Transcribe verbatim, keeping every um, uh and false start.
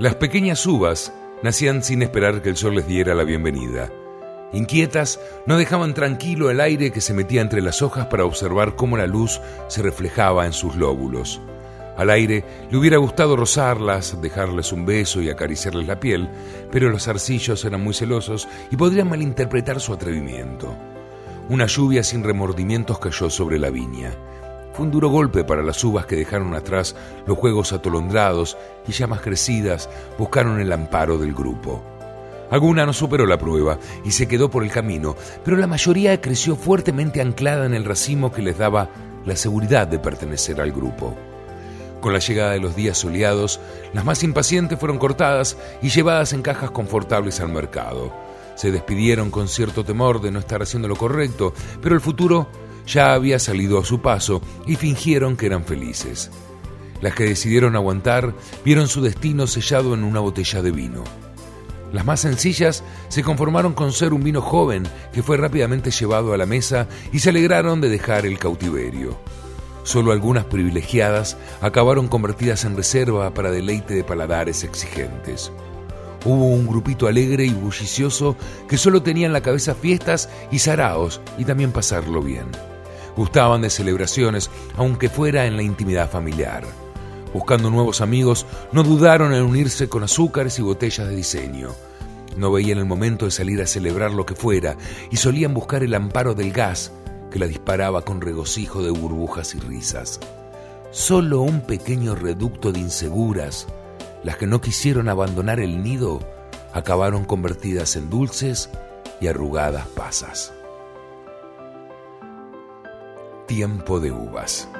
Las pequeñas uvas nacían sin esperar que el sol les diera la bienvenida. Inquietas, no dejaban tranquilo el aire que se metía entre las hojas para observar cómo la luz se reflejaba en sus lóbulos. Al aire le hubiera gustado rozarlas, dejarles un beso y acariciarles la piel, pero los zarcillos eran muy celosos y podrían malinterpretar su atrevimiento. Una lluvia sin remordimientos cayó sobre la viña. Fue un duro golpe para las uvas que dejaron atrás los juegos atolondrados y ya más crecidas buscaron el amparo del grupo. Alguna no superó la prueba y se quedó por el camino, pero la mayoría creció fuertemente anclada en el racimo que les daba la seguridad de pertenecer al grupo. Con la llegada de los días soleados, las más impacientes fueron cortadas y llevadas en cajas confortables al mercado. Se despidieron con cierto temor de no estar haciendo lo correcto, pero el futuro ya había salido a su paso y fingieron que eran felices. Las que decidieron aguantar vieron su destino sellado en una botella de vino. Las más sencillas se conformaron con ser un vino joven que fue rápidamente llevado a la mesa y se alegraron de dejar el cautiverio. Solo algunas privilegiadas acabaron convertidas en reserva para deleite de paladares exigentes. Hubo un grupito alegre y bullicioso que solo tenía en la cabeza fiestas y saraos y también pasarlo bien. Gustaban de celebraciones, aunque fuera en la intimidad familiar. Buscando nuevos amigos, no dudaron en unirse con azúcares y botellas de diseño. No veían el momento de salir a celebrar lo que fuera y solían buscar el amparo del gas que la disparaba con regocijo de burbujas y risas. Solo un pequeño reducto de inseguras, las que no quisieron abandonar el nido, acabaron convertidas en dulces y arrugadas pasas. Tiempo de uvas.